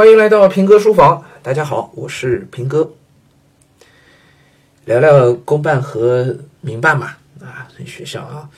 欢迎来到平哥书房，大家好，我是平哥。聊聊公办和民办吧，学校啊，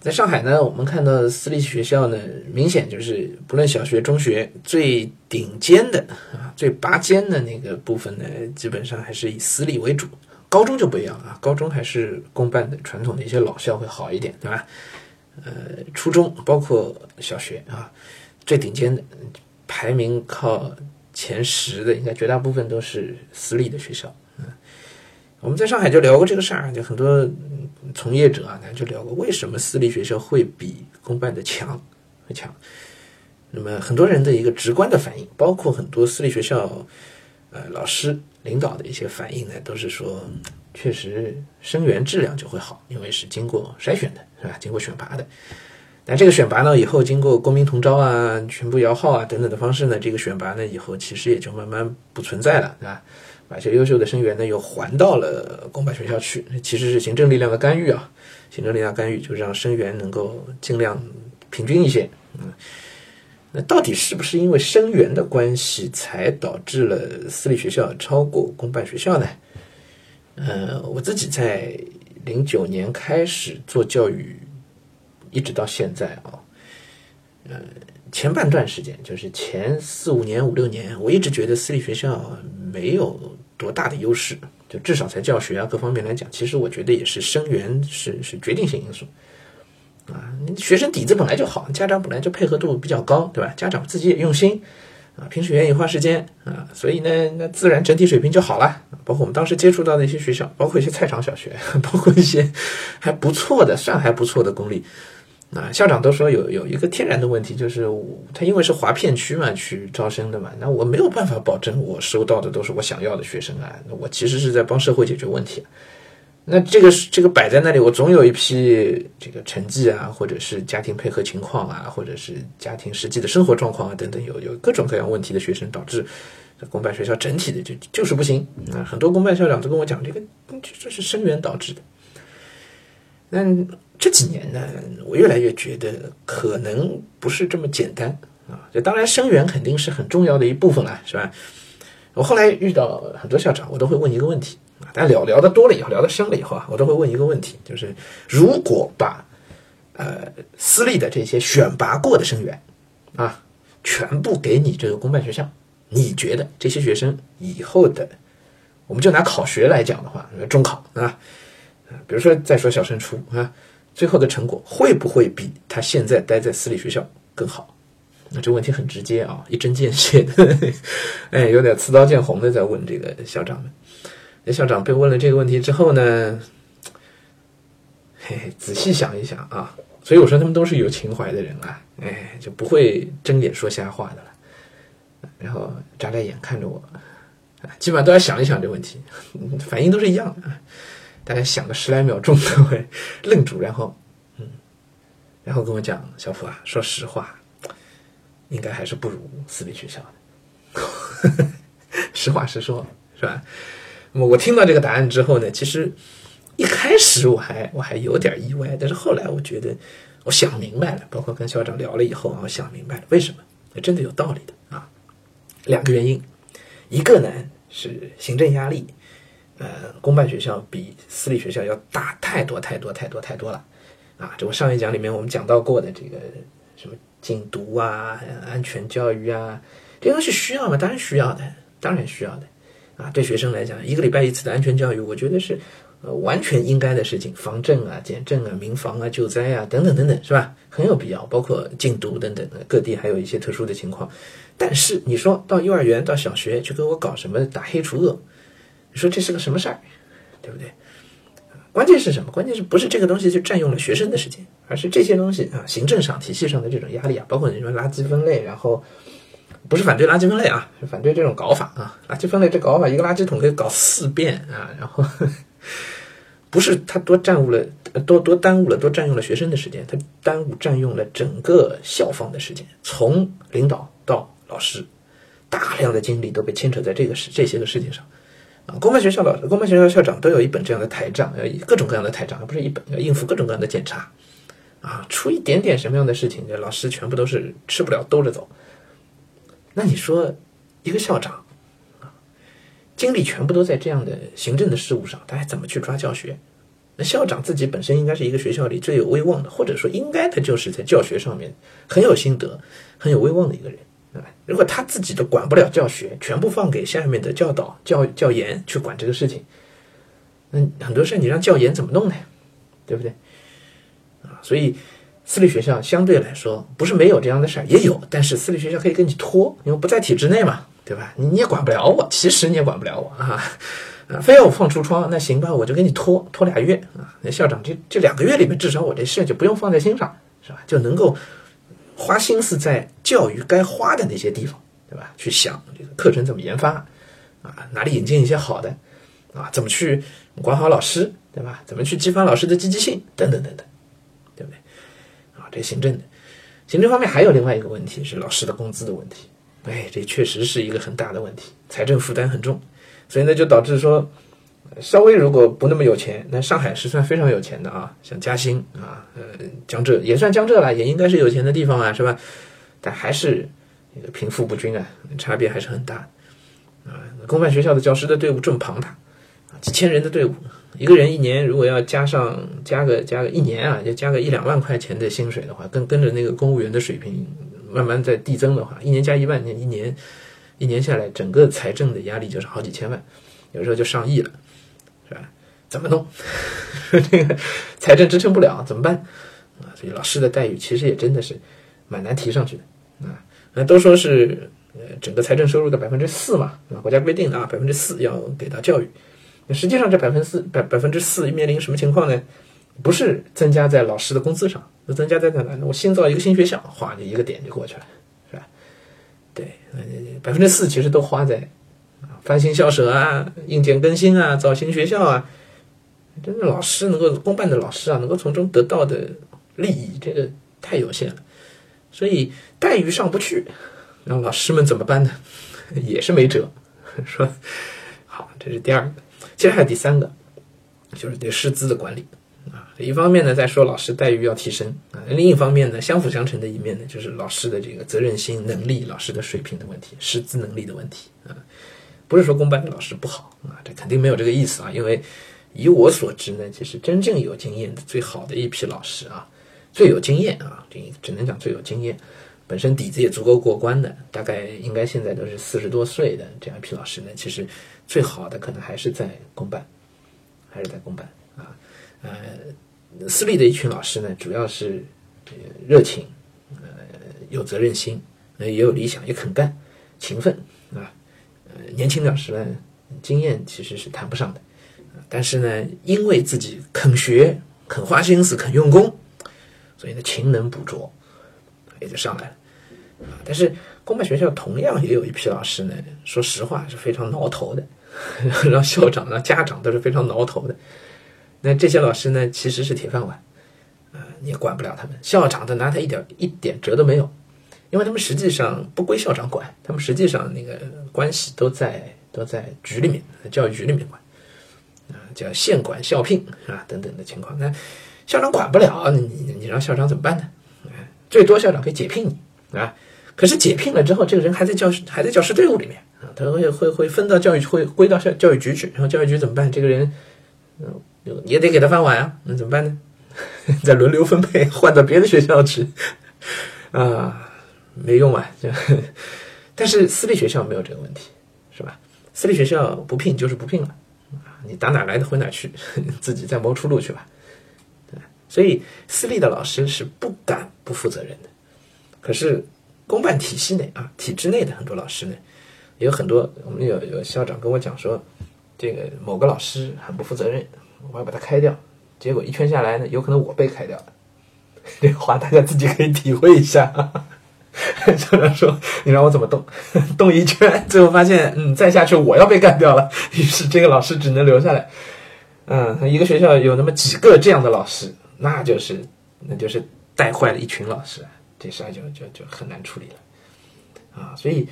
在上海呢，我们看到私立学校呢，明显就是不论小学、中学，最顶尖的最拔尖的那个部分呢，基本上还是以私立为主。高中就不一样啊，高中还是公办的传统的一些老校会好一点，对吧？初中包括小学啊，最顶尖的排名靠前10的，应该绝大部分都是私立的学校。我们在上海就聊过这个事儿，就很多从业者啊，就聊过为什么私立学校会比公办的强。那么很多人的一个直观的反应，包括很多私立学校老师领导的一些反应呢，都是说确实生源质量就会好，因为是经过筛选的，是吧？经过选拔的。那这个选拔呢，以后经过公民同招啊、全部摇号啊等等的方式呢，这个选拔呢以后其实也就慢慢不存在了，是吧？把一些优秀的生源呢又还到了公办学校去，其实是行政力量的干预啊，行政力量干预就让生源能够尽量平均一些。那到底是不是因为生源的关系才导致了私立学校超过公办学校呢？我自己在09年开始做教育，一直到现在啊，前半段时间，就是前4、5年、5、6年，我一直觉得私立学校没有多大的优势，就至少在教学啊各方面来讲，其实我觉得也是生源是决定性因素啊。学生底子本来就好，家长本来就配合度比较高，对吧？家长自己也用心啊，平时愿意花时间啊，所以呢，那自然整体水平就好了。包括我们当时接触到的一些学校，包括一些菜场小学，包括一些还不错的，算还不错的公立。校长都说有一个天然的问题，就是他因为是划片区嘛去招生的嘛，那我没有办法保证我收到的都是我想要的学生啊，那我其实是在帮社会解决问题。那这个摆在那里，我总有一批这个成绩啊，或者是家庭配合情况啊，或者是家庭实际的生活状况啊等等，有各种各样问题的学生，导致公办学校整体的就是不行。很多公办校长都跟我讲，这个就是生源导致的。那这几年呢，我越来越觉得可能不是这么简单啊！就当然生源肯定是很重要的一部分了，是吧？我后来遇到很多校长，我都会问一个问题啊。但聊的多了以后，聊的深了以后啊，我都会问一个问题，就是如果把私立的这些选拔过的生源啊，全部给你这个公办学校，你觉得这些学生以后的，我们就拿考学来讲的话，中考啊。比如说再说小升初啊，最后的成果会不会比他现在待在私立学校更好？那这问题很直接啊，一针见血的，有点刺刀见红的在问这个校长们。校长被问了这个问题之后呢，仔细想一想啊，所以我说他们都是有情怀的人啊，就不会睁眼说瞎话的了。然后眨眨眼看着我，基本上都要想一想这问题，反应都是一样的。大概想个10来秒钟都会愣住，然后，然后跟我讲，小福啊，说实话，应该还是不如私立学校的，实话实说，是吧？那么我听到这个答案之后呢，其实一开始我还有点意外，但是后来我觉得我想明白了，包括跟校长聊了以后啊，我想明白了为什么，真的有道理的啊。2个原因，一个呢是行政压力。公办学校比私立学校要大太多了啊！这我上一讲里面我们讲到过的这个什么禁毒啊、安全教育啊，这东西需要吗？当然需要的啊！对学生来讲，一个礼拜一次的安全教育，我觉得是完全应该的事情，防震啊、减震啊、民防啊、救灾啊等等等等，是吧？很有必要，包括禁毒等等，各地还有一些特殊的情况。但是你说到幼儿园、到小学去给我搞什么打黑除恶？你说这是个什么事儿，对不对？关键是什么？关键是不是这个东西就占用了学生的时间，而是这些东西啊，行政上体系上的这种压力啊，包括你说垃圾分类，然后不是反对垃圾分类啊，是反对这种搞法啊。垃圾分类这搞法，一个垃圾桶可以搞4遍啊，然后不是它多占用了学生的时间，它占用了整个校方的时间，从领导到老师，大量的精力都被牵扯在这些个事情上。公办学校校长都有一本这样的台账，各种各样的台账，不是一本，要应付各种各样的检查啊，出一点点什么样的事情，这老师全部都是吃不了兜着走。那你说一个校长啊，精力全部都在这样的行政的事务上，他还怎么去抓教学？那校长自己本身应该是一个学校里最有威望的，或者说应该他就是在教学上面很有心得很有威望的一个人。如果他自己都管不了教学，全部放给下面的教导 教研去管这个事情，那很多事你让教研怎么弄呢？对不对啊？所以私立学校相对来说不是没有这样的事儿，也有，但是私立学校可以跟你拖，因为不在体制内嘛，对吧？你也管不了我，其实你也管不了我啊，非要我放橱窗，那行吧，我就给你拖2个月啊。那校长这2个月里面，至少我这事就不用放在心上，是吧？就能够花心思在教育该花的那些地方，对吧？去想这个课程怎么研发啊，哪里引进一些好的啊，怎么去管好老师，对吧？怎么去激发老师的积极性，等等等等，对不对？啊，这行政方面还有另外一个问题是老师的工资的问题，哎，这确实是一个很大的问题，财政负担很重，所以呢就导致说，稍微如果不那么有钱，那上海是算非常有钱的啊，像嘉兴啊，江浙也算江浙了，也应该是有钱的地方啊，是吧？但还是那个贫富不均啊，差别还是很大啊。公办学校的教师的队伍这么庞大啊，几千人的队伍，一个人一年如果要加个一年啊，就加个1-2万块钱的薪水的话，跟着那个公务员的水平慢慢在递增的话，一年加1万，一年下来，整个财政的压力就是好几千万，有时候就上亿了。是吧？怎么弄？这个财政支撑不了，怎么办啊？所以老师的待遇其实也真的是蛮难提上去的啊。那都说是整个财政收入的4%嘛，啊，国家规定的啊，4%要给到教育。那实际上这百分之四面临什么情况呢？不是增加在老师的工资上，就增加在哪呢？我新造一个新学校，哗，就1个点就过去了，是吧？对，4%其实都花在。翻新校舍啊，硬件更新啊，造新学校啊，真的老师能够公办的老师啊，能够从中得到的利益，这个太有限了，所以待遇上不去，然后老师们怎么办呢？也是没辙。说好，这是第二个，其实还有第三个，就是对师资的管理啊。一方面呢，在说老师待遇要提升啊，另一方面呢，相辅相成的一面呢，就是老师的这个责任心、能力、老师的水平的问题、师资能力的问题啊。不是说公办的老师不好啊，这肯定没有这个意思啊。因为以我所知呢，其实真正有经验的最好的一批老师啊，最有经验啊，只能讲最有经验，本身底子也足够过关的，大概应该现在都是40多岁的这样一批老师呢，其实最好的可能还是在公办，啊。私立的一群老师呢，主要是热情，有责任心，也有理想，也肯干，勤奋啊。年轻老师呢，经验其实是谈不上的，但是呢，因为自己肯学、肯花心思、肯用功，所以呢，勤能补拙，也就上来了。但是公办学校同样也有一批老师呢，说实话是非常挠头的，让校长、让家长都是非常挠头的。那这些老师呢，其实是铁饭碗，你也管不了他们，校长都拿他一点辙都没有。因为他们实际上不归校长管，他们实际上那个关系都在局里面，教育局里面管，叫县管校聘啊等等的情况。那校长管不了，你让校长怎么办呢？最多校长可以解聘你啊，可是解聘了之后，这个人还在教师队伍里面啊，他会分到教育会归到教育局去，然后教育局怎么办？这个人也得给他饭碗啊，那怎么办呢？再轮流分配，换到别的学校去啊。没用啊，但是私立学校没有这个问题，是吧？私立学校不聘就是不聘了，你打哪来的回哪去，自己再谋出路去吧。对，所以私立的老师是不敢不负责任的。可是公办体系内啊，体制内的很多老师呢，也有很多，我们有校长跟我讲说，这个某个老师很不负责任，我要把他开掉，结果一圈下来呢，有可能我被开掉了。这话大家自己可以体会一下啊。校长说：“你让我怎么动？动一圈，最后发现，再下去我要被干掉了。于是这个老师只能留下来。一个学校有那么几个这样的老师，那就是带坏了一群老师，这事儿就很难处理了啊。所以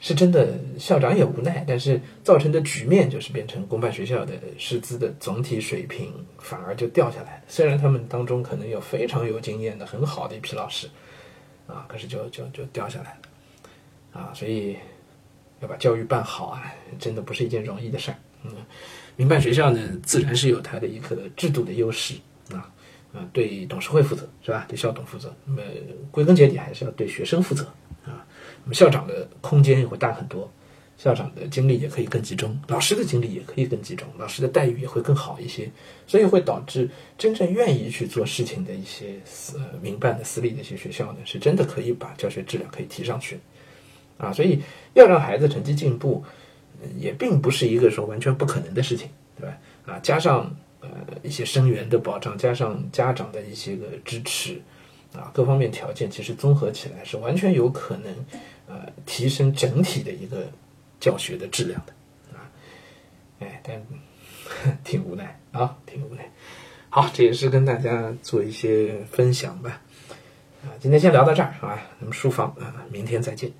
是真的，校长也无奈，但是造成的局面就是变成公办学校的师资的总体水平反而就掉下来。虽然他们当中可能有非常有经验的、很好的一批老师。”啊，可是就掉下来了，啊，所以要把教育办好啊，真的不是一件容易的事儿。民办学校呢，自然是有它的一个制度的优势啊，对董事会负责是吧？对校董负责，那么归根结底还是要对学生负责啊。那么校长的空间也会大很多，校长的精力也可以更集中，老师的精力也可以更集中，老师的待遇也会更好一些，所以会导致真正愿意去做事情的一些民办的私立的一些学校呢，是真的可以把教学质量可以提上去啊。所以要让孩子成绩进步，也并不是一个说完全不可能的事情，对吧？啊，加上一些生源的保障，加上家长的一些个支持，啊，各方面条件其实综合起来是完全有可能提升整体的一个教学的质量的啊。哎，但挺无奈啊，挺无奈。好，这也是跟大家做一些分享吧。啊，今天先聊到这儿啊，咱们书房啊，明天再见。